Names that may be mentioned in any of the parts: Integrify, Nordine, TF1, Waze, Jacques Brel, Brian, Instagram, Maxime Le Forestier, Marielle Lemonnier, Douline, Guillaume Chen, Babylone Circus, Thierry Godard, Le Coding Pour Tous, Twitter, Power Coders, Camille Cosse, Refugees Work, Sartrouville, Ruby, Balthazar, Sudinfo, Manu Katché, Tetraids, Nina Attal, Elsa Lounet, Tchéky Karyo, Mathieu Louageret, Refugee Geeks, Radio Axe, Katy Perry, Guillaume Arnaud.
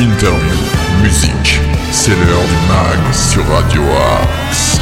Interview, musique, c'est l'heure du mag sur Radio Axe.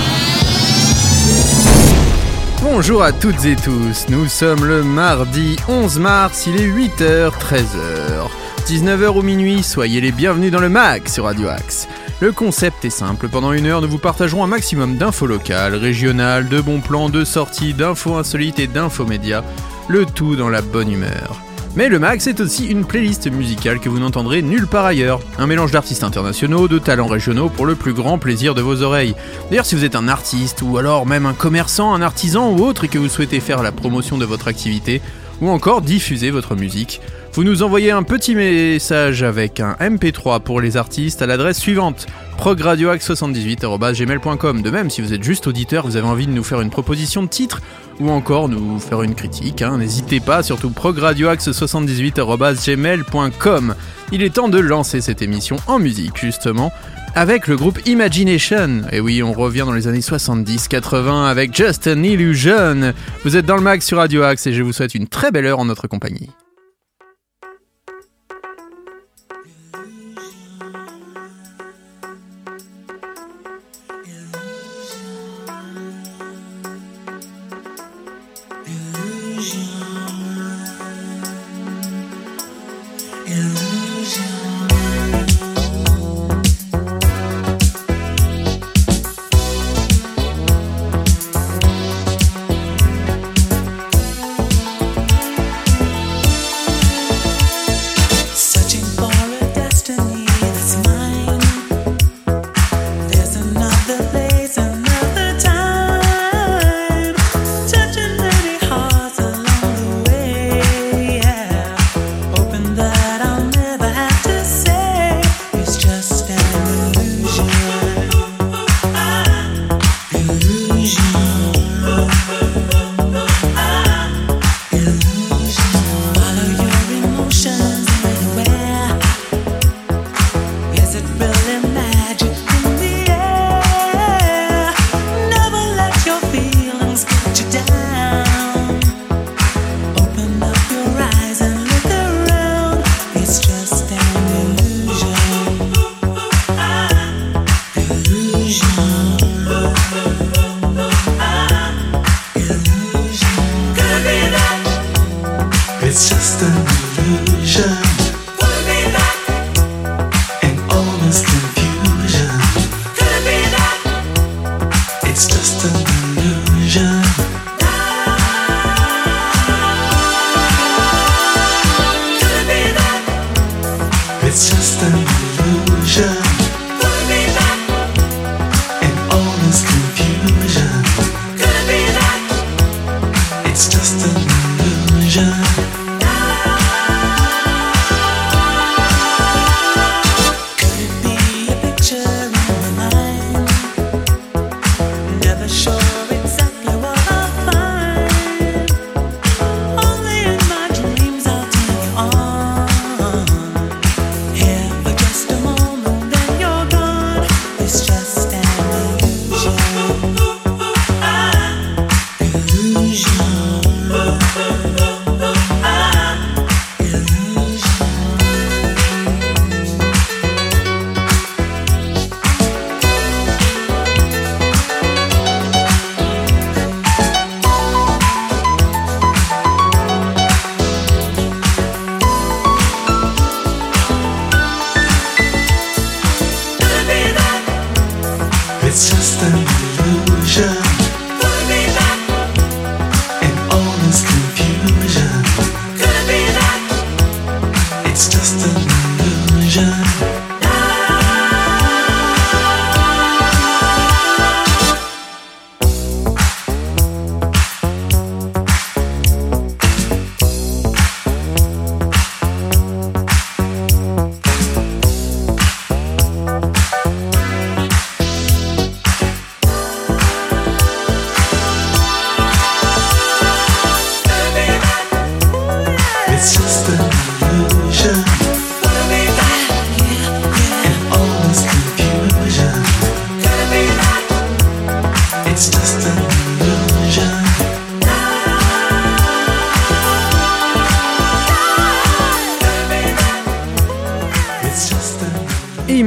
Bonjour à toutes et tous, nous sommes le mardi 11 mars, il est 8h, 13h. 19h au minuit, soyez les bienvenus dans le mag sur Radio Axe. Le concept est simple, pendant une heure nous vous partagerons un maximum d'infos locales, régionales, de bons plans, de sorties, d'infos insolites et d'infomédias, le tout dans la bonne humeur. Mais le mag c'est aussi une playlist musicale que vous n'entendrez nulle part ailleurs. Un mélange d'artistes internationaux, de talents régionaux pour le plus grand plaisir de vos oreilles. D'ailleurs si vous êtes un artiste ou alors même un commerçant, un artisan ou autre et que vous souhaitez faire la promotion de votre activité ou encore diffuser votre musique, vous nous envoyez un petit message avec un MP3 pour les artistes à l'adresse suivante progradioaxe78@gmail.com. De même, si vous êtes juste auditeur, vous avez envie de nous faire une proposition de titre ou encore nous faire une critique, n'hésitez pas, surtout progradioaxe78@gmail.com. Il est temps de lancer cette émission en musique, justement, avec le groupe Imagination. Et oui, on revient dans les années 70-80 avec Just an Illusion. Vous êtes dans le mag sur Radio Axe et je vous souhaite une très belle heure en notre compagnie.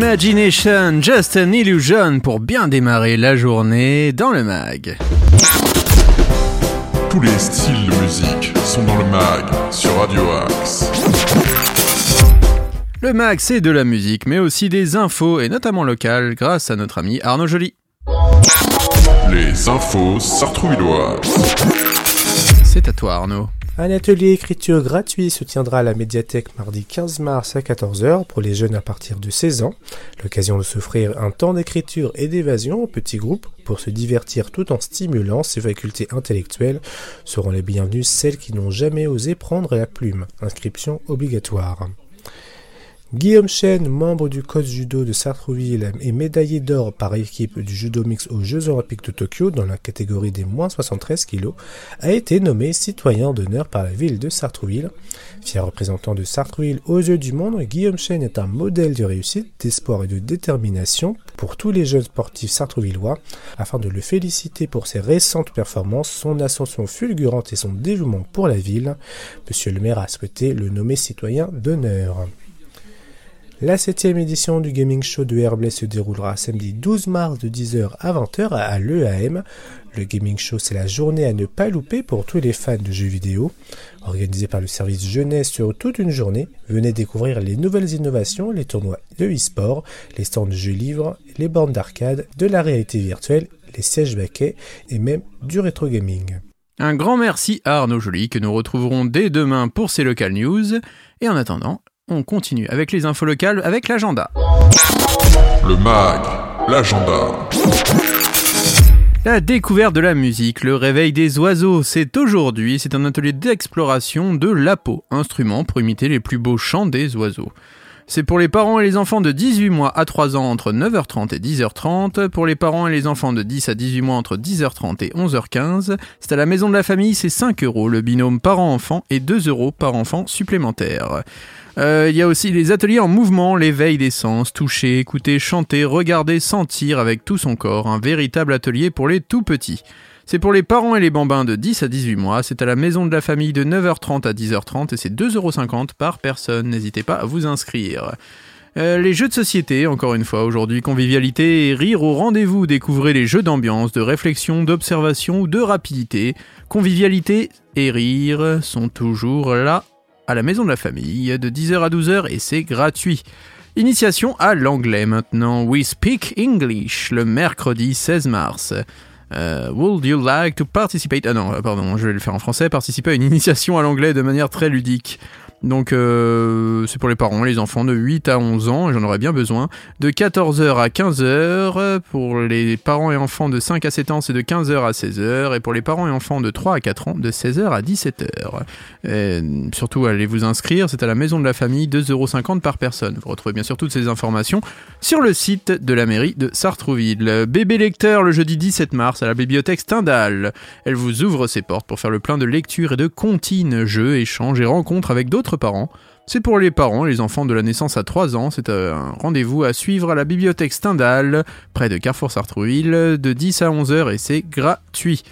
Imagination, Just an Illusion pour bien démarrer la journée dans le mag. Tous les styles de musique sont dans le mag sur Radio Axe. Le mag, c'est de la musique, mais aussi des infos, et notamment locales, grâce à notre ami Arnaud Joly. Les infos sartrouvilloises. C'est à toi, Arnaud. Un atelier écriture gratuit se tiendra à la médiathèque mardi 15 mars à 14h pour les jeunes à partir de 16 ans. L'occasion de s'offrir un temps d'écriture et d'évasion aux petits groupes pour se divertir tout en stimulant ses facultés intellectuelles. Seront les bienvenues celles qui n'ont jamais osé prendre la plume. Inscription obligatoire. Guillaume Chen, membre du COS judo de Sartrouville et médaillé d'or par équipe du judo mix aux Jeux Olympiques de Tokyo dans la catégorie des moins 73 kg, a été nommé citoyen d'honneur par la ville de Sartrouville. Fier représentant de Sartrouville aux yeux du monde, Guillaume Chen est un modèle de réussite, d'espoir et de détermination pour tous les jeunes sportifs sartrouvillois. Afin de le féliciter pour ses récentes performances, son ascension fulgurante et son dévouement pour la ville, monsieur le maire a souhaité le nommer citoyen d'honneur. La 7e édition du Gaming Show de Herblay se déroulera samedi 12 mars de 10h à 20h à l'EAM. Le Gaming Show, c'est la journée à ne pas louper pour tous les fans de jeux vidéo. Organisé par le service jeunesse sur toute une journée, venez découvrir les nouvelles innovations, les tournois de e-sport, les stands de jeux livres, les bornes d'arcade, de la réalité virtuelle, les sièges baquets et même du rétro gaming. Un grand merci à Arnaud Joly que nous retrouverons dès demain pour ses local news. Et en attendant, on continue avec les infos locales, avec l'agenda. Le mag, l'agenda. La découverte de la musique, le réveil des oiseaux, c'est aujourd'hui. C'est un atelier d'exploration de la peau, instrument pour imiter les plus beaux chants des oiseaux. C'est pour les parents et les enfants de 18 mois à 3 ans entre 9h30 et 10h30. Pour les parents et les enfants de 10 à 18 mois entre 10h30 et 11h15. C'est à la maison de la famille, c'est 5 € le binôme parent-enfant et 2 € par enfant supplémentaire. Il y a aussi les ateliers en mouvement, l'éveil des sens, toucher, écouter, chanter, regarder, sentir avec tout son corps, un véritable atelier pour les tout-petits. C'est pour les parents et les bambins de 10 à 18 mois, c'est à la maison de la famille de 9h30 à 10h30 et c'est 2,50 € par personne, n'hésitez pas à vous inscrire. Les jeux de société, encore une fois aujourd'hui, convivialité et rire au rendez-vous, découvrez les jeux d'ambiance, de réflexion, d'observation ou de rapidité. Convivialité et rire sont toujours là à la maison de la famille, de 10h à 12h et c'est gratuit. Initiation à l'anglais maintenant, We Speak English, le mercredi 16 mars. Would you like to participate? Ah non, pardon, je vais le faire en français, participer à une initiation à l'anglais de manière très ludique. Donc c'est pour les parents, les enfants de 8 à 11 ans, et j'en aurais bien besoin, de 14h à 15h, pour les parents et enfants de 5 à 7 ans c'est de 15h à 16h, et pour les parents et enfants de 3 à 4 ans de 16h à 17h. Et surtout allez vous inscrire, c'est à la maison de la famille, 2,50 € par personne. Vous retrouvez bien sûr toutes ces informations sur le site de la mairie de Sartrouville. Bébé lecteur le jeudi 17 mars à la bibliothèque Stendhal, elle vous ouvre ses portes pour faire le plein de lectures et de comptines, jeux, échanges et rencontres avec d'autres parents. C'est pour les parents et les enfants de la naissance à 3 ans, c'est un rendez-vous à suivre à la bibliothèque Stendhal, près de Carrefour Sartrouville, de 10 à 11h et c'est gratuit.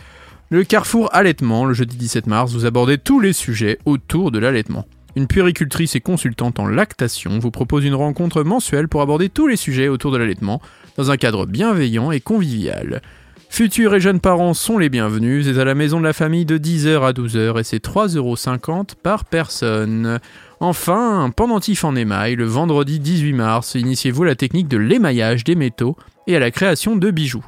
Le Carrefour Allaitement, le jeudi 17 mars, vous abordez tous les sujets autour de l'allaitement. Une puéricultrice et consultante en lactation vous propose une rencontre mensuelle pour aborder tous les sujets autour de l'allaitement, dans un cadre bienveillant et convivial. Futurs et jeunes parents sont les bienvenus, c'est à la maison de la famille de 10h à 12h et c'est 3,50 € par personne. Enfin, un pendentif en émail, le vendredi 18 mars, initiez-vous à la technique de l'émaillage des métaux et à la création de bijoux.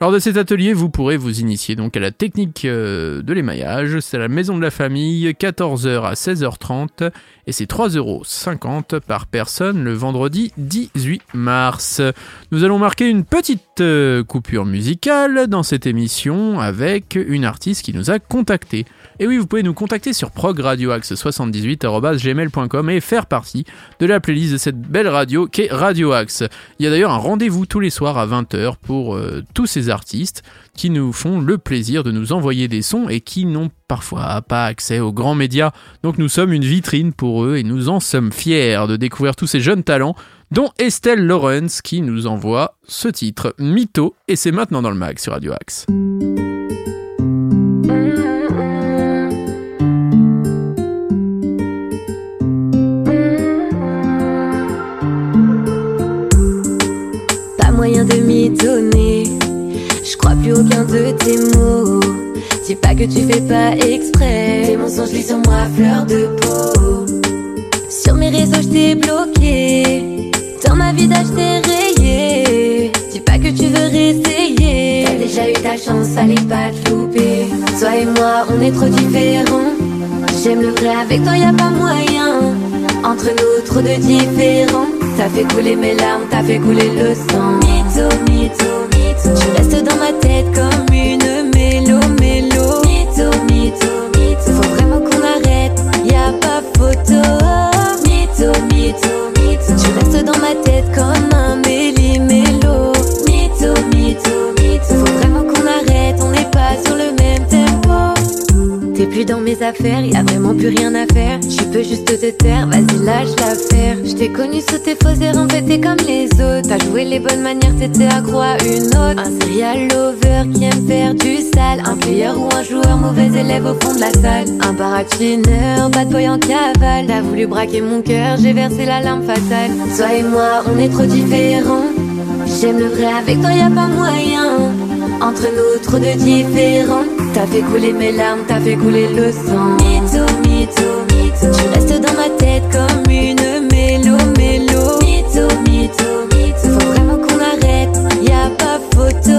Lors de cet atelier, vous pourrez vous initier donc à la technique de l'émaillage, c'est à la maison de la famille, 14h à 16h30 et c'est 3,50 € par personne le vendredi 18 mars. Nous allons marquer une petite coupure musicale dans cette émission avec une artiste qui nous a contactés. Et oui, vous pouvez nous contacter sur progradioaxe78@gmail.com et faire partie de la playlist de cette belle radio qu'est Radio Axe. Il y a d'ailleurs un rendez-vous tous les soirs à 20h pour tous ces artistes qui nous font le plaisir de nous envoyer des sons et qui n'ont parfois pas accès aux grands médias. Donc nous sommes une vitrine pour eux et nous en sommes fiers de découvrir tous ces jeunes talents, dont Estelle Lawrence qui nous envoie ce titre, Mytho, et c'est maintenant dans le mag sur Radio Axe. tes mots. Dis pas que tu fais pas exprès. Tes mensonges glissent sur moi, fleur de peau. Sur mes réseaux, j't'ai bloqué. Dans ma vie d'âge, t'es rayé. Dis pas que tu veux réessayer. T'as déjà eu ta chance, allez pas te louper. Toi et moi, on est trop différents. J'aime le vrai, avec toi, y'a pas moyen. Entre nous, trop de différents. T'as fait couler mes larmes, t'as fait couler le sang. Mytho, mytho, mytho. Tu restes dans ma tête comme une mélo, mélo. Mytho, mytho, mytho. Faut vraiment qu'on arrête, y'a pas photo. Mytho, mytho, mytho. Tu restes dans ma tête comme un méli, mélo. Mytho, mytho, mytho. Faut vraiment qu'on arrête, on n'est pas sur le même tempo. T'es plus dans mes affaires, y'a vraiment plus rien à faire. Tu peux juste te taire, vas-y lâche l'affaire. T'es connu sous tes fausses erreurs, t'étais comme les autres. T'as joué les bonnes manières, t'étais accro à une autre. Un serial lover qui aime faire du sale. Un player ou un joueur, mauvais élève au fond de la salle. Un baratineur, bad boy en cavale. T'as voulu braquer mon cœur, j'ai versé la larme fatale. Toi et moi, on est trop différents. J'aime le vrai, avec toi y'a pas moyen. Entre nous, trop de différents. T'as fait couler mes larmes, t'as fait couler le sang. Mytho, mytho, mytho. Tu restes dans ma tête comme une mélo, mélo. Mytho, mytho, mytho. Faut vraiment qu'on arrête, y'a pas photo.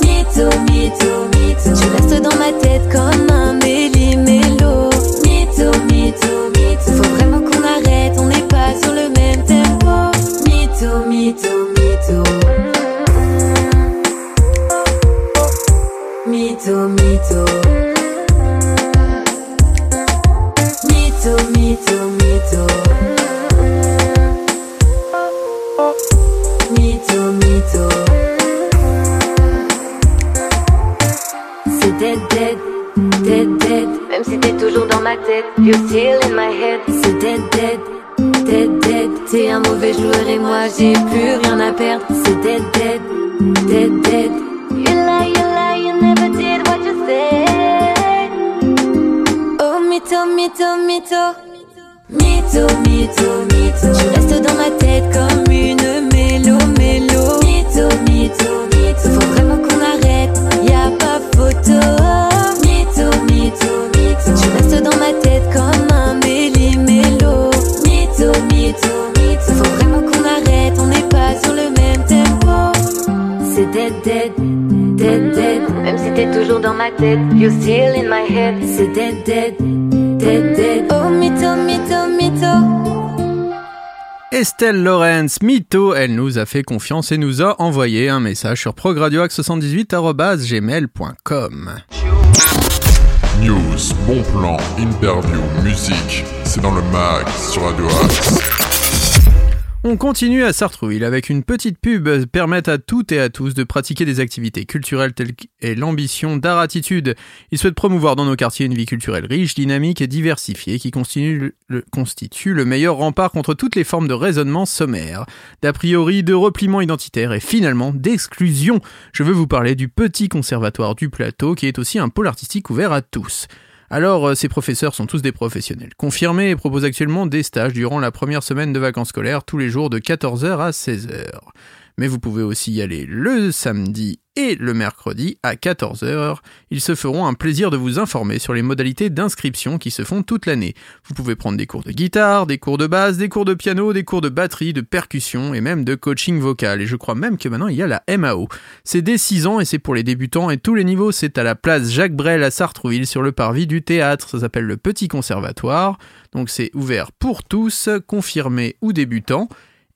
Mytho, mytho, mytho. Tu restes dans ma tête comme un méli, mélo. Mytho, mytho, mytho. Faut vraiment qu'on arrête, on n'est pas sur le même tempo. Mytho, mytho, mytho. Mytho, mytho. Mytho, mytho, mytho. You're still in my head. C'est dead, dead, dead, dead. T'es un mauvais joueur et moi j'ai plus rien à perdre. C'est dead, dead, dead, dead. You lie, you never did what you said. Oh mytho, mytho, mytho. Mytho, mytho, mytho. Tu restes dans ma tête comme une mélo, mélo. Mytho, mytho, mytho. Faut vraiment qu'on arrête, y'a pas photo. Mytho, mytho. Tu restes dans ma tête comme un méli-mélo. Mytho, mytho, mytho. Faut vraiment qu'on arrête, on n'est pas sur le même tempo. C'est dead, dead, dead, dead. Même si t'es toujours dans ma tête, you're still in my head. C'est dead, dead, dead, dead. Oh mytho, mytho, mytho. Estelle Lawrence, mytho, elle nous a fait confiance et nous a envoyé un message sur progradioaxe78@gmail.com. News, bon plan, interview, musique, c'est dans le mag sur Radio Axe. On continue à Sartrouville avec une petite pub permettant à toutes et à tous de pratiquer des activités culturelles telles qu'est l'ambition d'Art-Attitude. Ils souhaitent promouvoir dans nos quartiers une vie culturelle riche, dynamique et diversifiée qui constitue le meilleur rempart contre toutes les formes de raisonnement sommaire, d'a priori, de repliement identitaire et finalement d'exclusion. Je veux vous parler du Petit Conservatoire du Plateau qui est aussi un pôle artistique ouvert à tous. Alors, ces professeurs sont tous des professionnels confirmés et proposent actuellement des stages durant la première semaine de vacances scolaires tous les jours de 14h à 16h. Mais vous pouvez aussi y aller le samedi et le mercredi à 14h. Ils se feront un plaisir de vous informer sur les modalités d'inscription qui se font toute l'année. Vous pouvez prendre des cours de guitare, des cours de basse, des cours de piano, des cours de batterie, de percussion et même de coaching vocal. Et je crois même que maintenant il y a la MAO. C'est dès 6 ans et c'est pour les débutants et tous les niveaux. C'est à la place Jacques Brel à Sartrouville sur le parvis du théâtre. Ça s'appelle le Petit Conservatoire. Donc c'est ouvert pour tous, confirmés ou débutants.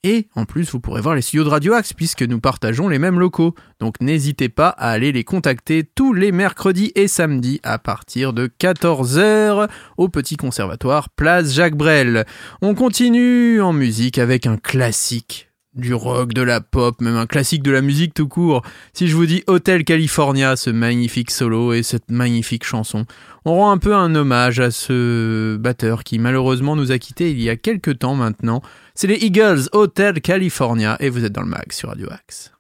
Et en plus, vous pourrez voir les studios de Radio Axe puisque nous partageons les mêmes locaux. Donc n'hésitez pas à aller les contacter tous les mercredis et samedis à partir de 14h au Petit Conservatoire Place Jacques Brel. On continue en musique avec un classique du rock, de la pop, même un classique de la musique tout court. Si je vous dis Hotel California, ce magnifique solo et cette magnifique chanson, on rend un peu un hommage à ce batteur qui malheureusement nous a quittés il y a quelques temps maintenant. C'est les Eagles, Hotel California, et vous êtes dans le mag sur Radio Axe.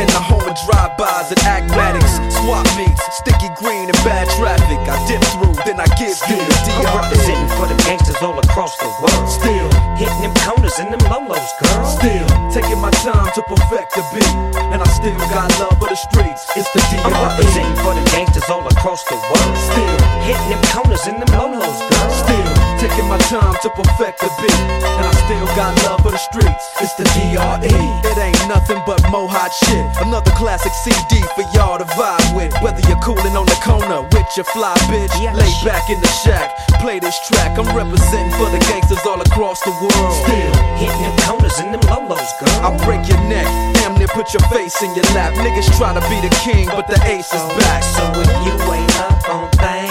In the home of drive-bys and acmatics. Swap meets, sticky green and bad traffic. I dip through, then I give you the D.R.E. I'm representing for them gangsters all across the world. Still, hitting them corners and them lolos, girl. Still, taking my time to perfect the beat. And I still got love for the streets. It's the D.R.E. I'm representing for them gangsters all across the world. Still, hitting them corners in them lolos, girl. Still, taking my time to perfect the beat. And I still got love for the streets. It's the D.R.E. It ain't nothing but mohawk shit. Another classic CD for y'all to vibe with. Whether you're coolin' on the corner with your fly bitch, lay back in the shack, play this track. I'm representing for the gangsters all across the world. Still, hitting them corners in them lolos, girl. I'll break your neck, damn near put your face in your lap. Niggas try to be the king, but the ace is back. So if you ain't up on things,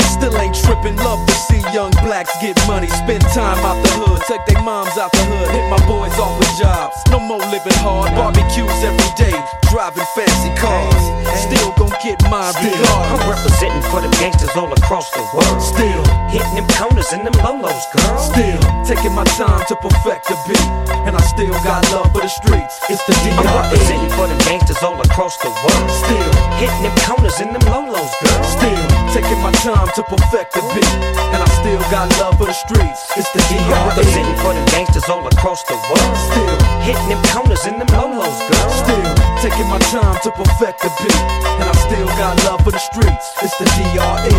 Still ain't trippin', love to see young blacks get money. Spend time out the hood, take they moms out the hood. Hit my boys off with jobs, no more living hard. Barbecues every day, driving fancy cars. Still gon' get mine regardless. I'm representing for them gangsters all across the world. Still hitting them corners and them lolos, girl. Still taking my time to perfect the beat, and I still got love for the streets. It's the D.R.E. I'm representing for them gangsters all across the world. Still hitting them corners and them lolos, girl. Still taking my time to perfect the beat, and I still got love for the streets. It's the D.R.E. representing for the gangsters all across the world. Still hitting them corners in them lolos, girl. Still taking my time to perfect the beat, and I still got love for the streets. It's the D.R.E.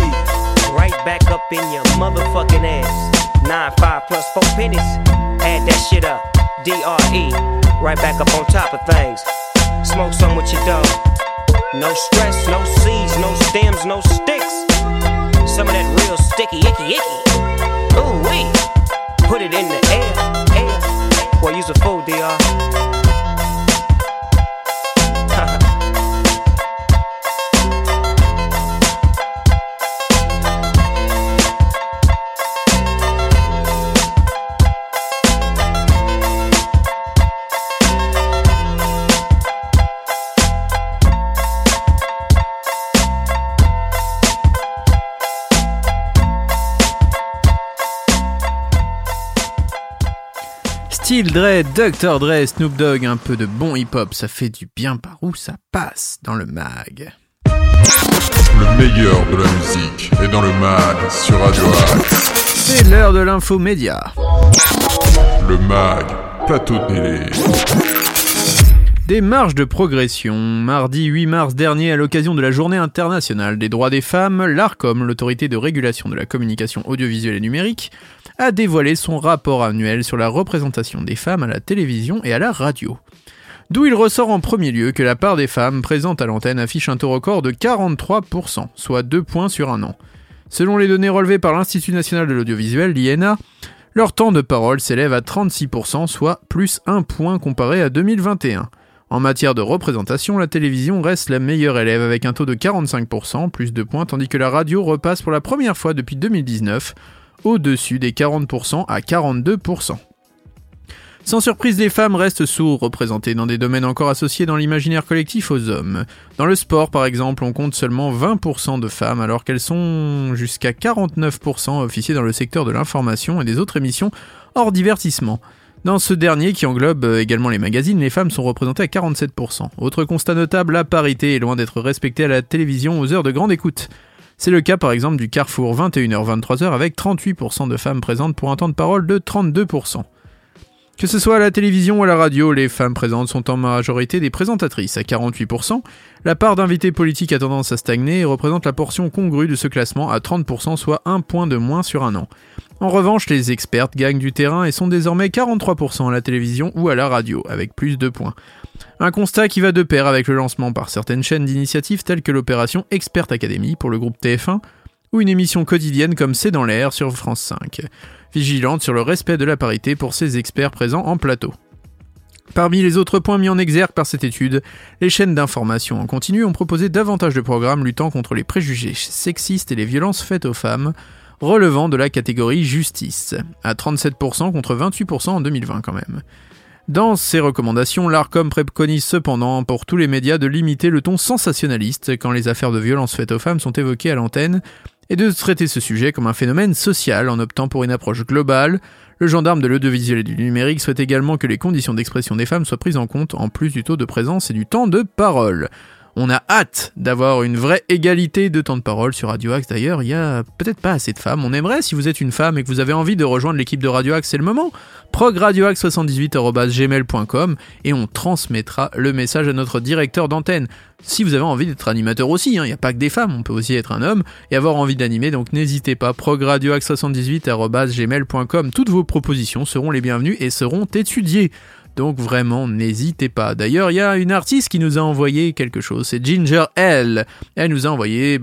Right back up in your motherfucking ass. 9-5 plus 4 pennies. Add that shit up. D.R.E. Right back up on top of things. Smoke some with your dog. No stress, no seeds, no stems, no sticks. Some of that real sticky, icky, icky. Ooh wee, put it in the air, air. Boy, you's a fool, DR. Dre, Dr. Dre, Snoop Dogg, un peu de bon hip-hop, ça fait du bien par où ça passe dans le mag. Le meilleur de la musique est dans le mag sur Radio Axe. C'est l'heure de l'info média. Le mag, plateau télé. Des marges de progression. Mardi 8 mars dernier, à l'occasion de la Journée internationale des droits des femmes, l'ARCOM, l'autorité de régulation de la communication audiovisuelle et numérique, a dévoilé son rapport annuel sur la représentation des femmes à la télévision et à la radio. D'où il ressort en premier lieu que la part des femmes présentes à l'antenne affiche un taux record de 43%, soit 2 points sur un an. Selon les données relevées par l'Institut National de l'Audiovisuel, l'INA, leur temps de parole s'élève à 36%, soit plus 1 point comparé à 2021. En matière de représentation, la télévision reste la meilleure élève avec un taux de 45%, plus 2 points, tandis que la radio repasse pour la première fois depuis 2019, au-dessus des 40% à 42%. Sans surprise, les femmes restent sous-représentées dans des domaines encore associés dans l'imaginaire collectif aux hommes. Dans le sport, par exemple, on compte seulement 20% de femmes, alors qu'elles sont jusqu'à 49% officiées dans le secteur de l'information et des autres émissions hors divertissement. Dans ce dernier, qui englobe également les magazines, les femmes sont représentées à 47%. Autre constat notable, la parité est loin d'être respectée à la télévision aux heures de grande écoute. C'est le cas par exemple du Carrefour 21h-23h avec 38% de femmes présentes pour un temps de parole de 32%. Que ce soit à la télévision ou à la radio, les femmes présentes sont en majorité des présentatrices à 48%. La part d'invités politiques a tendance à stagner et représente la portion congrue de ce classement à 30%, soit 1 point de moins sur un an. En revanche, les expertes gagnent du terrain et sont désormais 43% à la télévision ou à la radio, avec plus de points. Un constat qui va de pair avec le lancement par certaines chaînes d'initiatives telles que l'opération Expert Academy pour le groupe TF1, ou une émission quotidienne comme C'est dans l'air sur France 5, vigilante sur le respect de la parité pour ses experts présents en plateau. Parmi les autres points mis en exergue par cette étude, les chaînes d'information en continu ont proposé davantage de programmes luttant contre les préjugés sexistes et les violences faites aux femmes, relevant de la catégorie justice, à 37% contre 28% en 2020 quand même. Dans ses recommandations, l'ARCOM préconise cependant pour tous les médias de limiter le ton sensationnaliste quand les affaires de violences faites aux femmes sont évoquées à l'antenne, et de traiter ce sujet comme un phénomène social en optant pour une approche globale. Le gendarme de l'audiovisuel et du numérique souhaite également que les conditions d'expression des femmes soient prises en compte en plus du taux de présence et du temps de parole. On a hâte d'avoir une vraie égalité de temps de parole sur Radio Axe. D'ailleurs, il n'y a peut-être pas assez de femmes. On aimerait, si vous êtes une femme et que vous avez envie de rejoindre l'équipe de Radio Axe, c'est le moment. progradioaxe78@gmail.com et on transmettra le message à notre directeur d'antenne. Si vous avez envie d'être animateur aussi, il n'y a pas que des femmes, on peut aussi être un homme et avoir envie d'animer, donc n'hésitez pas, progradioaxe78@gmail.com. Toutes vos propositions seront les bienvenues et seront étudiées. Donc vraiment, n'hésitez pas. D'ailleurs, il y a une artiste qui nous a envoyé quelque chose, c'est Ginger L. Elle nous a envoyé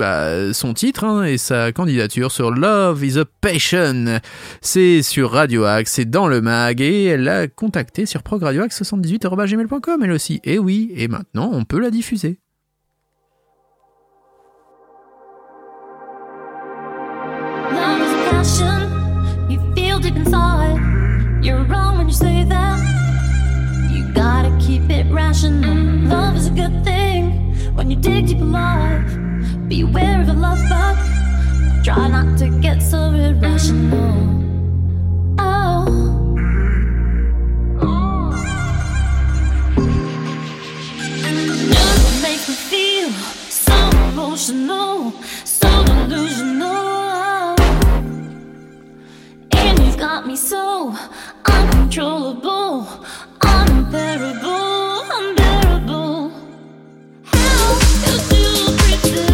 son titre et sa candidature sur Love is a Passion. C'est sur Radio Axe, c'est dans le mag, et elle l'a contactée sur progradioaxe78@gmail.com elle aussi. Et oui, et maintenant, on peut la diffuser. Love is a passion, you feel deep inside. You're wrong when you say that. Gotta keep it rational. Love is a good thing when you dig deep in love. Beware of a love bug. Try not to get so irrational. Oh. And love makes me feel so emotional, so delusional. And you've got me so uncontrollable. Unbearable, unbearable. How could you pretend?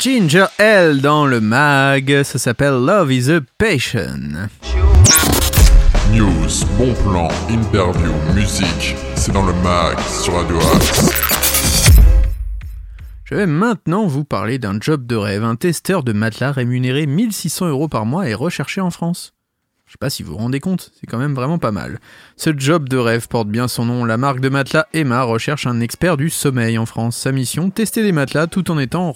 Ginger L dans le mag, ça s'appelle Love is a Passion. News, bon plan, interview, musique, c'est dans le mag sur Radio Axe. Je vais maintenant vous parler d'un job de rêve, un testeur de matelas rémunéré 1 600 € par mois et recherché en France. Je sais pas si vous vous rendez compte, c'est quand même vraiment pas mal. Ce job de rêve porte bien son nom. La marque de matelas Emma recherche un expert du sommeil en France. Sa mission, tester des matelas tout en étant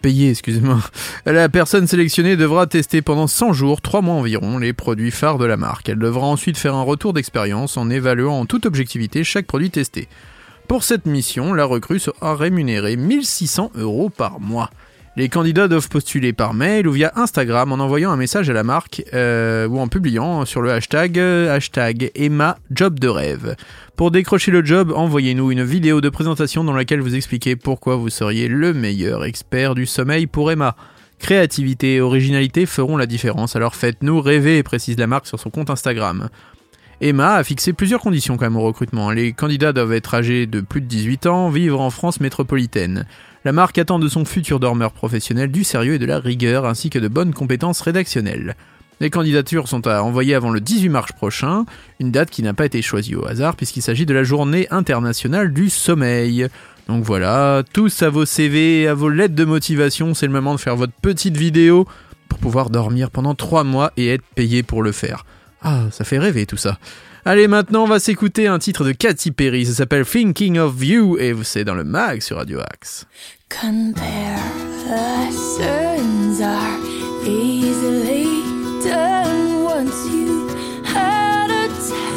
payé, excusez-moi. La personne sélectionnée devra tester pendant 100 jours, 3 mois environ, les produits phares de la marque. Elle devra ensuite faire un retour d'expérience en évaluant en toute objectivité chaque produit testé. Pour cette mission, la recrue sera rémunérée 1 600 € par mois. Les candidats doivent postuler par mail ou via Instagram en envoyant un message à la marque ou en publiant sur le hashtag Emma Job de rêve. Pour décrocher le job, envoyez-nous une vidéo de présentation dans laquelle vous expliquez pourquoi vous seriez le meilleur expert du sommeil pour Emma. Créativité et originalité feront la différence, alors faites-nous rêver, précise la marque sur son compte Instagram. Emma a fixé plusieurs conditions quand même au recrutement. Les candidats doivent être âgés de plus de 18 ans, vivre en France métropolitaine. La marque attend de son futur dormeur professionnel du sérieux et de la rigueur, ainsi que de bonnes compétences rédactionnelles. Les candidatures sont à envoyer avant le 18 mars prochain, une date qui n'a pas été choisie au hasard puisqu'il s'agit de la Journée internationale du sommeil. Donc voilà, tous à vos CV, à vos lettres de motivation, c'est le moment de faire votre petite vidéo pour pouvoir dormir pendant 3 mois et être payé pour le faire. Ah, ça fait rêver tout ça. Allez, maintenant, on va s'écouter un titre de Katy Perry. Ça s'appelle Thinking of You et c'est dans le mag sur Radio Axe. Comparisons are easily done once you had a time.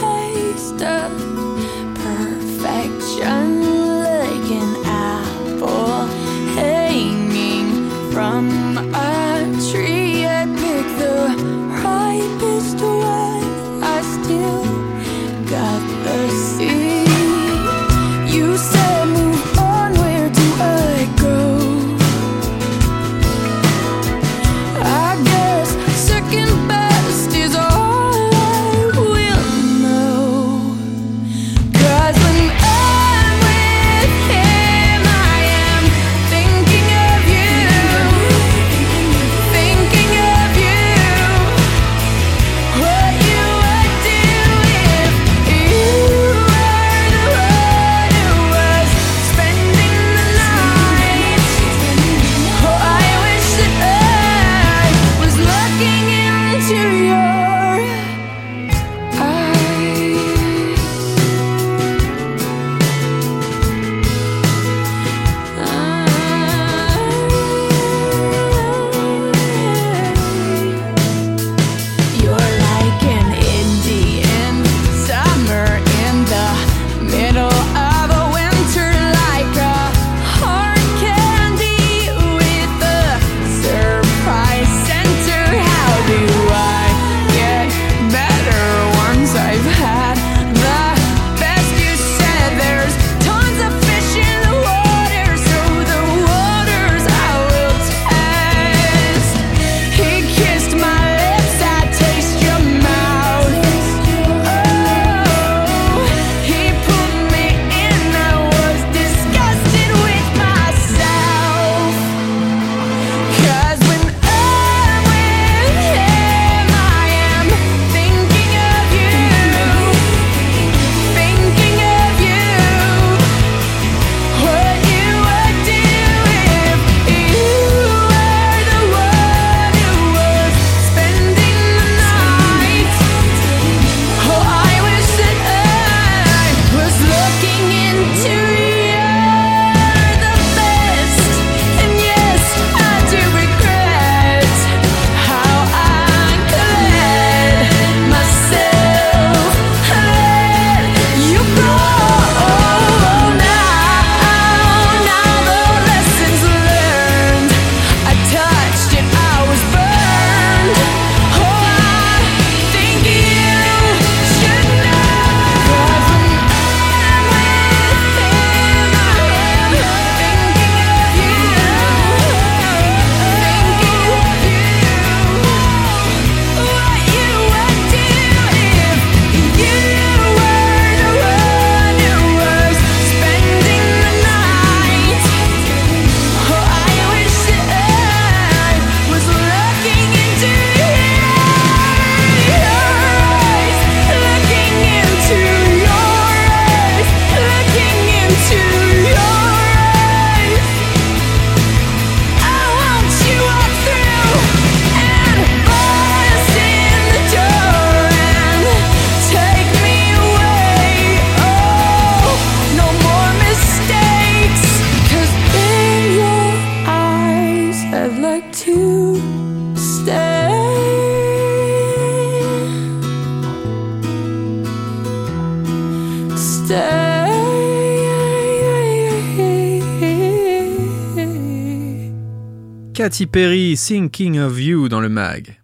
Katy Perry, Thinking of You dans le mag.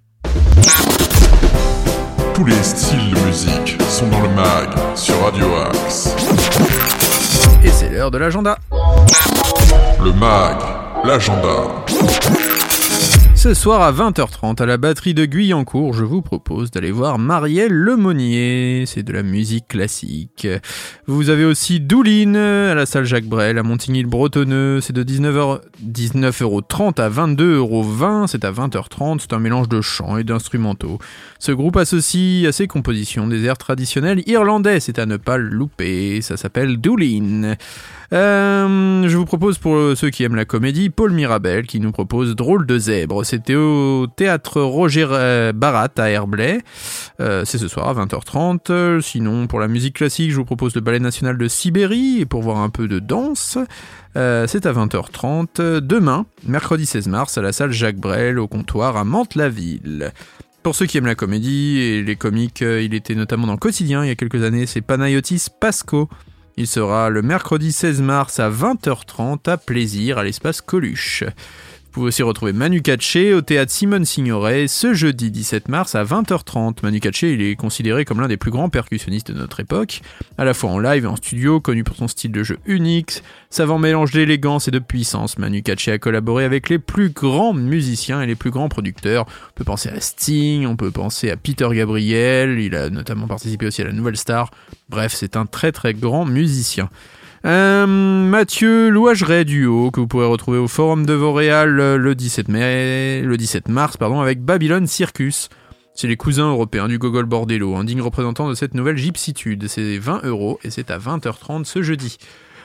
Tous les styles de musique sont dans le mag sur Radio Axe. Et c'est l'heure de l'agenda. Le mag, l'agenda. Ce soir à 20h30 à la batterie de Guyancourt, je vous propose d'aller voir Marielle Lemonnier, c'est de la musique classique. Vous avez aussi Douline à la salle Jacques Brel à Montigny-le-Bretonneux, c'est de 19,30€ à 22,20€, c'est à 20h30, c'est un mélange de chants et d'instrumentaux. Ce groupe associe à ses compositions des airs traditionnels irlandais, c'est à ne pas louper, ça s'appelle Douline. Je vous propose pour ceux qui aiment la comédie, Paul Mirabel qui nous propose Drôle de zèbre. C'était au théâtre Roger Barat à Herblay. C'est ce soir à 20h30. Sinon, pour la musique classique, je vous propose le Ballet National de Sibérie. Et pour voir un peu de danse, c'est à 20h30. Demain, mercredi 16 mars, à la salle Jacques Brel au comptoir à Mantes-la-Ville. Pour ceux qui aiment la comédie et les comiques, il était notamment dans Quotidien il y a quelques années, c'est Panayotis Pascot. Il sera le mercredi 16 mars à 20h30 à Plaisir, à l'espace Coluche. Vous pouvez aussi retrouver Manu Katché au théâtre Simone Signoret ce jeudi 17 mars à 20h30. Manu Katché, il est considéré comme l'un des plus grands percussionnistes de notre époque, à la fois en live et en studio, connu pour son style de jeu unique, savant mélange d'élégance et de puissance. Manu Katché a collaboré avec les plus grands musiciens et les plus grands producteurs. On peut penser à Sting, on peut penser à Peter Gabriel, il a notamment participé aussi à La Nouvelle Star. Bref, c'est un très très grand musicien. Mathieu Louageret duo que vous pourrez retrouver au Forum de Vauréal le 17 mars, avec Babylone Circus. C'est les cousins européens du Gogol Bordello, un digne représentant de cette nouvelle gypsitude. C'est 20€ et c'est à 20h30 ce jeudi.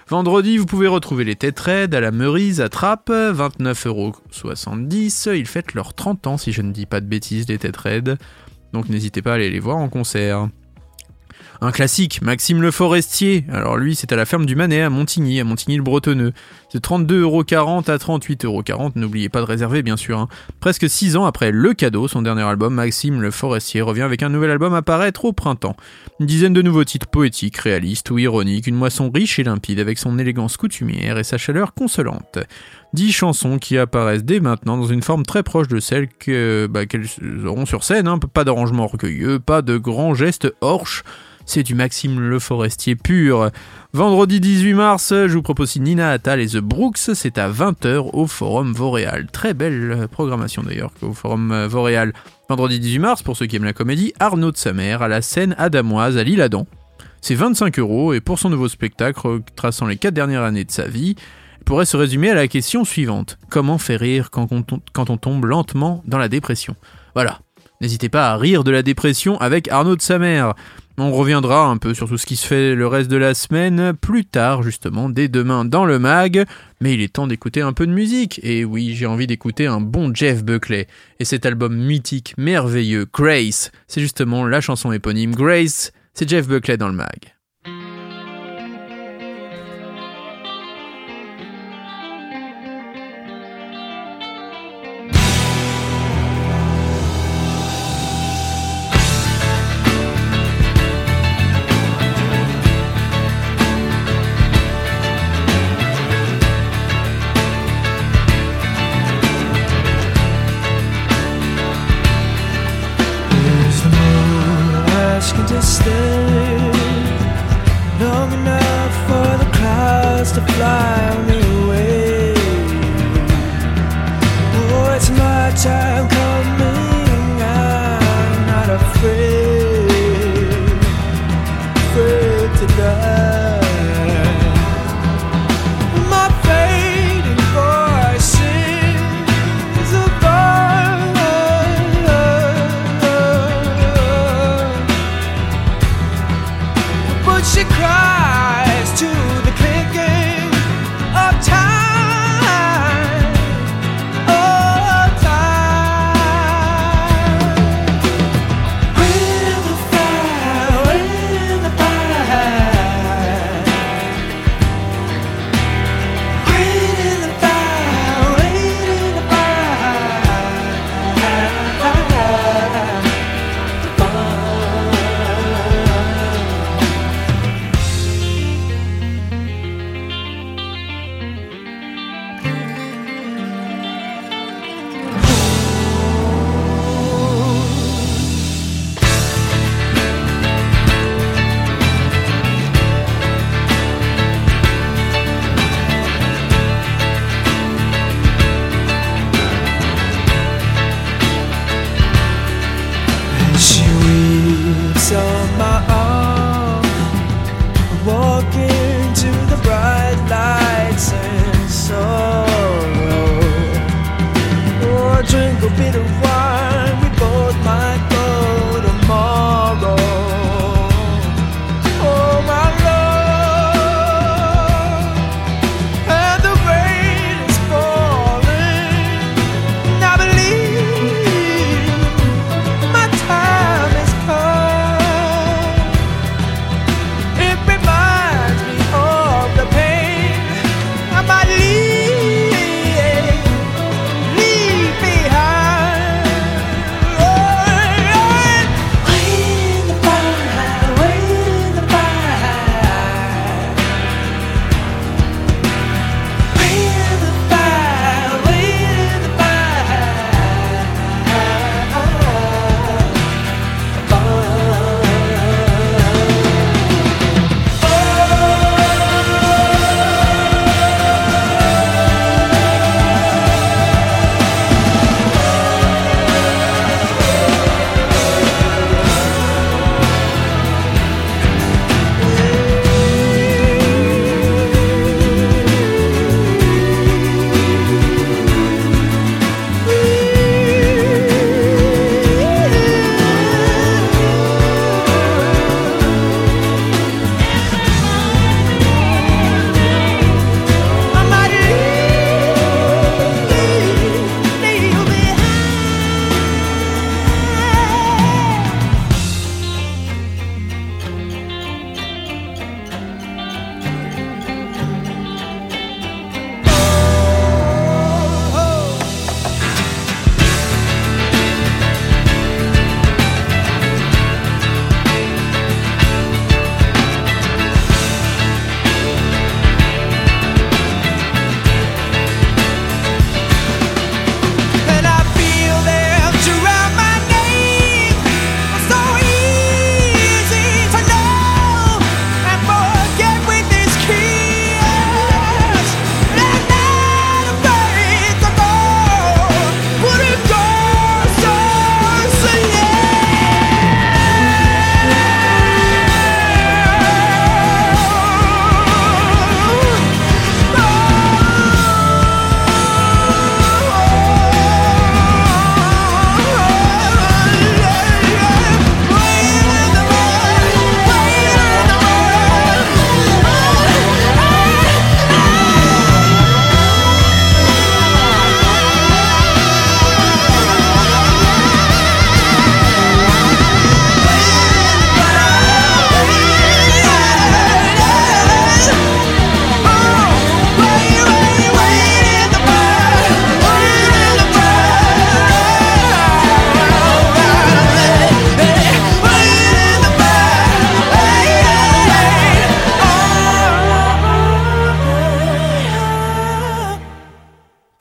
Vendredi, vous pouvez retrouver les Tetraids à la Meurise à Trappes, 29,70€. Ils fêtent leurs 30 ans, si je ne dis pas de bêtises, les Tetraids. Donc n'hésitez pas à aller les voir en concert. Un classique, Maxime Le Forestier. Alors lui, c'est à la ferme du Manet à Montigny-le-Bretonneux. C'est 32,40€ à 38,40€. N'oubliez pas de réserver, bien sûr. Presque 6 ans après Le Cadeau, son dernier album, Maxime Le Forestier revient avec un nouvel album à paraître au printemps. Une dizaine de nouveaux titres poétiques, réalistes ou ironiques, une moisson riche et limpide avec son élégance coutumière et sa chaleur consolante. 10 chansons qui apparaissent dès maintenant dans une forme très proche de celle qu'elles auront sur scène. Pas d'arrangement orgueilleux, pas de grands gestes orches. C'est du Maxime Le Forestier pur. Vendredi 18 mars, je vous propose Nina Attal et The Brooks. C'est à 20h au Forum Vauréal. Très belle programmation d'ailleurs au Forum Vauréal. Vendredi 18 mars, pour ceux qui aiment la comédie, Arnaud de sa mère à la scène adamoise à l'Isle-Adam. C'est 25€ et pour son nouveau spectacle traçant les 4 dernières années de sa vie, il pourrait se résumer à la question suivante. Comment faire rire quand on tombe lentement dans la dépression ? Voilà. N'hésitez pas à rire de la dépression avec Arnaud de sa mère. On reviendra un peu sur tout ce qui se fait le reste de la semaine, plus tard justement, dès demain dans le mag. Mais il est temps d'écouter un peu de musique. Et oui, j'ai envie d'écouter un bon Jeff Buckley. Et cet album mythique, merveilleux, Grace, c'est justement la chanson éponyme Grace. C'est Jeff Buckley dans le mag.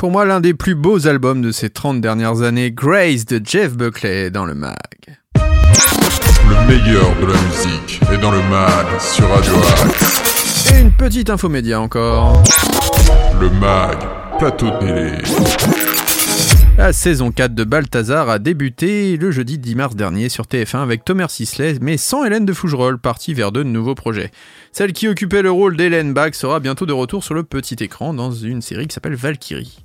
pour moi l'un des plus beaux albums de ces 30 dernières années, Grace de Jeff Buckley dans le mag. Le meilleur de la musique est dans le mag sur Radio Axe. Et une petite infomédia encore. Le mag, plateau télé. La saison 4 de Balthazar a débuté le jeudi 10 mars dernier sur TF1 avec Thomas Sisley, mais sans Hélène de Fougerolles, partie vers de nouveaux projets. Celle qui occupait le rôle d'Hélène Bach sera bientôt de retour sur le petit écran dans une série qui s'appelle Valkyrie.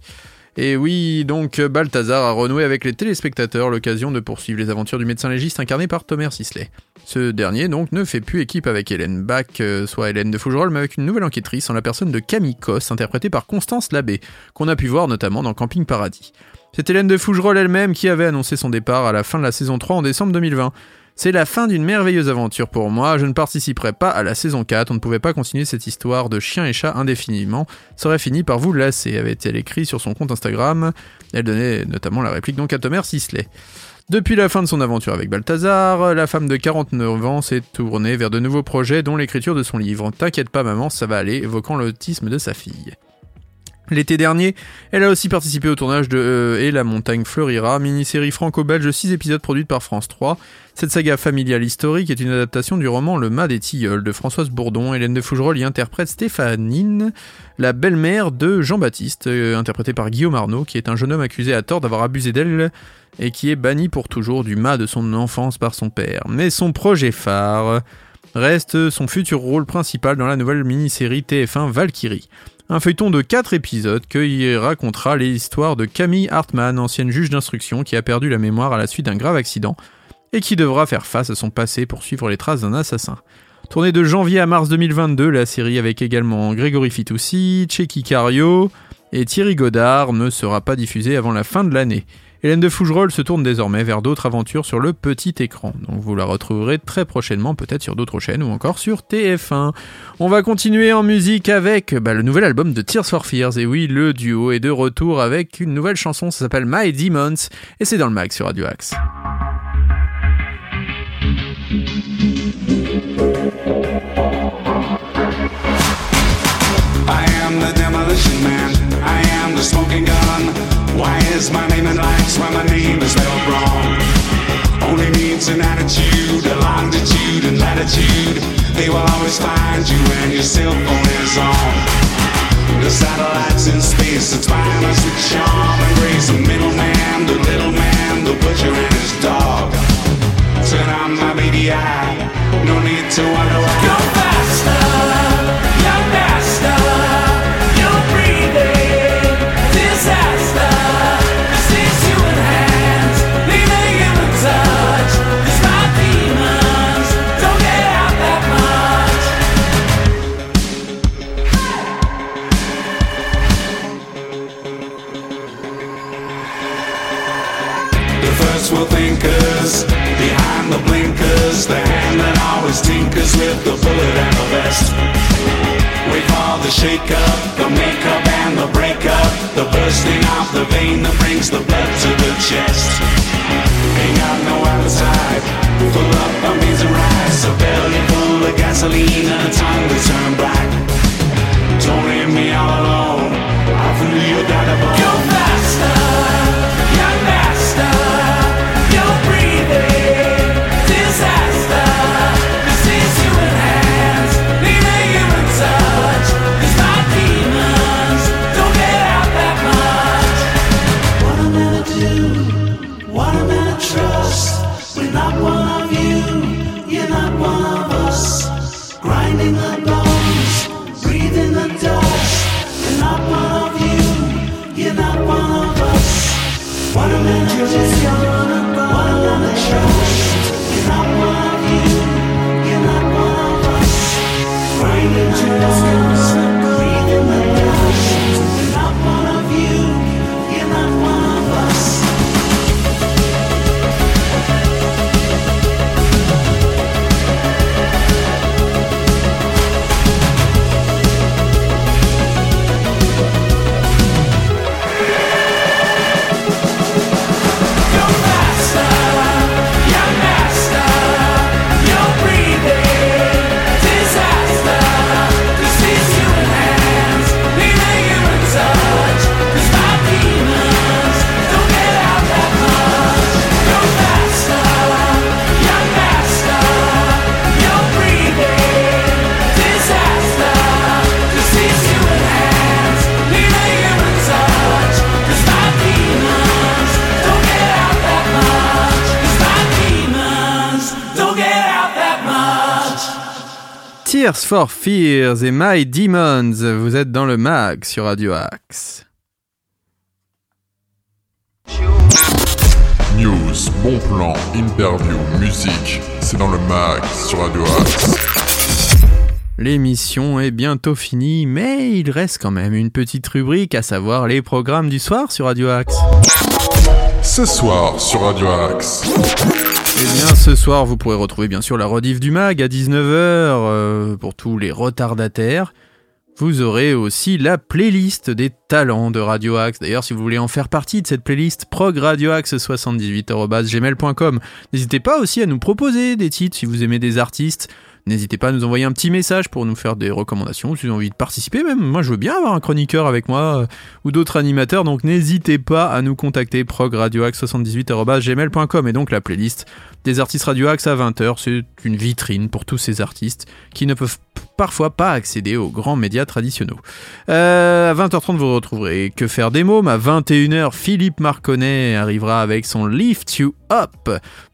Et oui, donc Balthazar a renoué avec les téléspectateurs l'occasion de poursuivre les aventures du médecin légiste incarné par Thomas Sisley. Ce dernier donc ne fait plus équipe avec Hélène Bach, soit Hélène de Fougerolles, mais avec une nouvelle enquêtrice en la personne de Camille Cosse, interprétée par Constance Labbé, qu'on a pu voir notamment dans Camping Paradis. C'est Hélène de Fougerolles elle-même qui avait annoncé son départ à la fin de la saison 3 en décembre 2020. C'est la fin d'une merveilleuse aventure pour moi, je ne participerai pas à la saison 4, on ne pouvait pas continuer cette histoire de chien et chat indéfiniment, ça aurait fini par vous lasser, avait-elle écrit sur son compte Instagram. Elle donnait notamment la réplique donc à Thomas Sisley. Depuis la fin de son aventure avec Balthazar, la femme de 49 ans s'est tournée vers de nouveaux projets dont l'écriture de son livre « T'inquiète pas maman, ça va aller », évoquant l'autisme de sa fille. L'été dernier, elle a aussi participé au tournage de Et la montagne fleurira, mini-série franco-belge de 6 épisodes produite par France 3. Cette saga familiale historique est une adaptation du roman Le Mât des Tilleuls de Françoise Bourdon. Hélène de Fougerolles y interprète Stéphanine, la belle-mère de Jean-Baptiste, interprétée par Guillaume Arnaud, qui est un jeune homme accusé à tort d'avoir abusé d'elle et qui est banni pour toujours du mât de son enfance par son père. Mais son projet phare reste son futur rôle principal dans la nouvelle mini-série TF1 Valkyrie. Un feuilleton de 4 épisodes qui racontera l'histoire de Camille Hartmann, ancienne juge d'instruction qui a perdu la mémoire à la suite d'un grave accident et qui devra faire face à son passé pour suivre les traces d'un assassin. Tournée de janvier à mars 2022, la série avec également Grégory Fitoussi, Tchéky Karyo et Thierry Godard ne sera pas diffusée avant la fin de l'année. Hélène de Fougerolles se tourne désormais vers d'autres aventures sur le petit écran, donc vous la retrouverez très prochainement peut-être sur d'autres chaînes ou encore sur TF1. On va continuer en musique avec le nouvel album de Tears for Fears, et oui, le duo est de retour avec une nouvelle chanson, ça s'appelle My Demons, et c'est dans le mag sur Radio Axe. I am the demolition man, I am the smoking gun. Why is my name in lights when my name is spelled wrong? Only means an attitude, a longitude and latitude. They will always find you when your cell phone is on. The satellites in space, it's violence with charm and grace. The middleman, the little man, the butcher and his dog. Turn on my baby eye, no need to wonder why. You're faster, you're faster, you're breathing disaster. Will thinkers behind the blinkers, the hand that always tinkers with the bullet and the vest. We call the shake-up, the make-up and the break-up, the bursting of the vein that brings the blood to the chest. Ain't got no appetite, full up of beans and rice, a belly full of gasoline and a tongue that's turned black. Don't leave me all alone, I feel you got a bone. You're faster, you're faster. Not one of you, you're not one of us. Grinding the bones. Tears for Fears et My Demons. Vous êtes dans le mag sur Radio Axe. News, bon plan, interview, musique, c'est dans le mag sur Radio Axe. L'émission est bientôt finie, mais il reste quand même une petite rubrique, à savoir les programmes du soir sur Radio Axe. Ce soir sur Radio Axe. Eh bien, ce soir, vous pourrez retrouver bien sûr la rediff du mag à 19h pour tous les retardataires. Vous aurez aussi la playlist des talents de Radio Axe. D'ailleurs, si vous voulez en faire partie de cette playlist, progradioaxe78@gmail.com. N'hésitez pas aussi à nous proposer des titres si vous aimez des artistes. N'hésitez pas à nous envoyer un petit message pour nous faire des recommandations, si vous avez envie de participer même. Moi, je veux bien avoir un chroniqueur avec moi ou d'autres animateurs, donc n'hésitez pas à nous contacter, progradioaxe78@gmail.com. Et donc, la playlist des artistes Radio Axe à 20h, c'est une vitrine pour tous ces artistes qui ne peuvent parfois pas accéder aux grands médias traditionnels. À 20h30, vous retrouverez Que faire des mômes. À 21h, Philippe Marconnet arrivera avec son Lift You Up.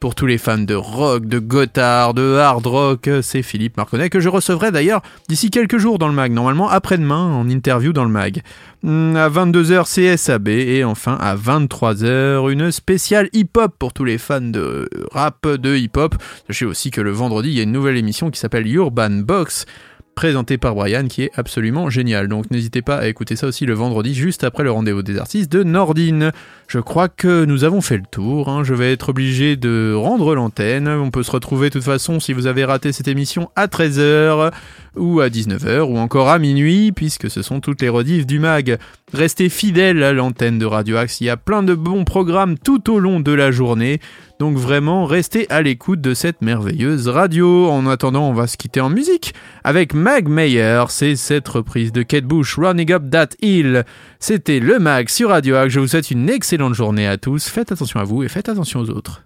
Pour tous les fans de rock, de Gotthard, de hard rock, c'est Philippe Marconnet que je recevrai d'ailleurs d'ici quelques jours dans le mag, normalement après-demain en interview dans le mag. À 22h, CSAB, et enfin à 23h, une spéciale hip-hop pour tous les fans de rap, de hip-hop. Sachez aussi que le vendredi, il y a une nouvelle émission qui s'appelle Urban Box, présentée par Brian, qui est absolument géniale. Donc n'hésitez pas à écouter ça aussi le vendredi, juste après le rendez-vous des artistes de Nordine. Je crois que nous avons fait le tour, hein. Je vais être obligé de rendre l'antenne. On peut se retrouver de toute façon, si vous avez raté cette émission, à 13h, ou à 19h, ou encore à minuit, puisque ce sont toutes les rediffs du mag. Restez fidèles à l'antenne de Radio Axe, il y a plein de bons programmes tout au long de la journée. Donc vraiment, restez à l'écoute de cette merveilleuse radio. En attendant, on va se quitter en musique avec Meg Mayer. C'est cette reprise de Kate Bush, Running Up That Hill. C'était le mag sur Radio Axe. Je vous souhaite une excellente journée à tous. Faites attention à vous et faites attention aux autres.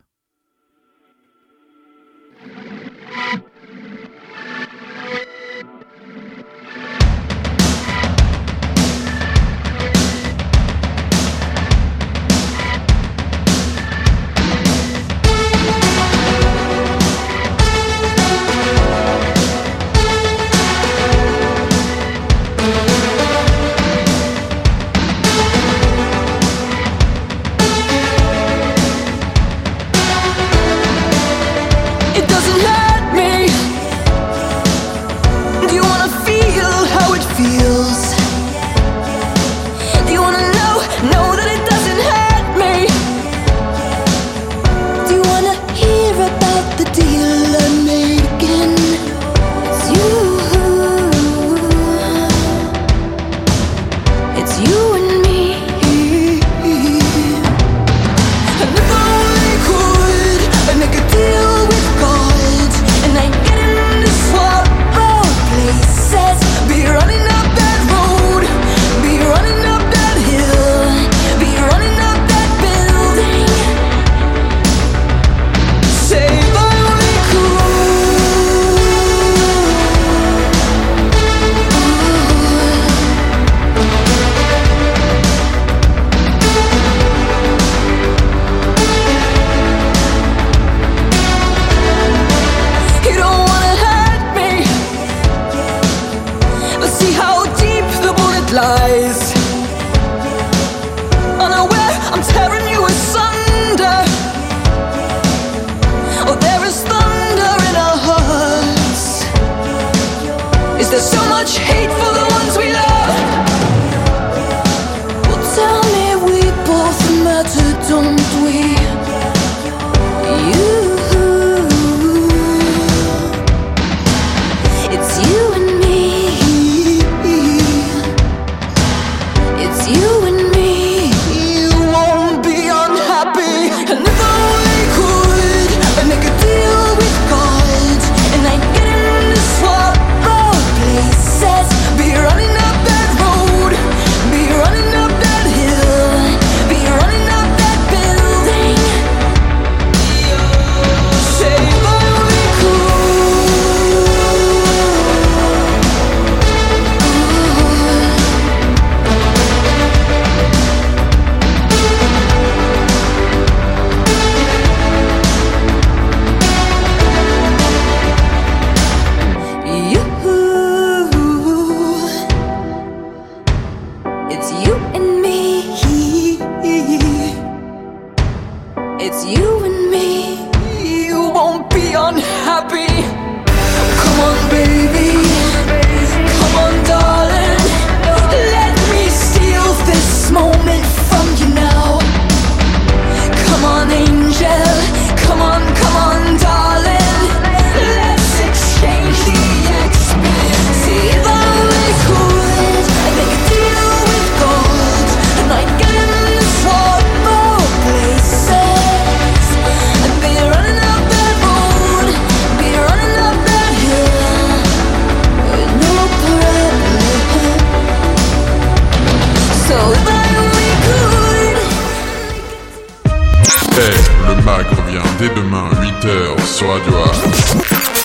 Deal with God, and I get it. sur Radio Axe.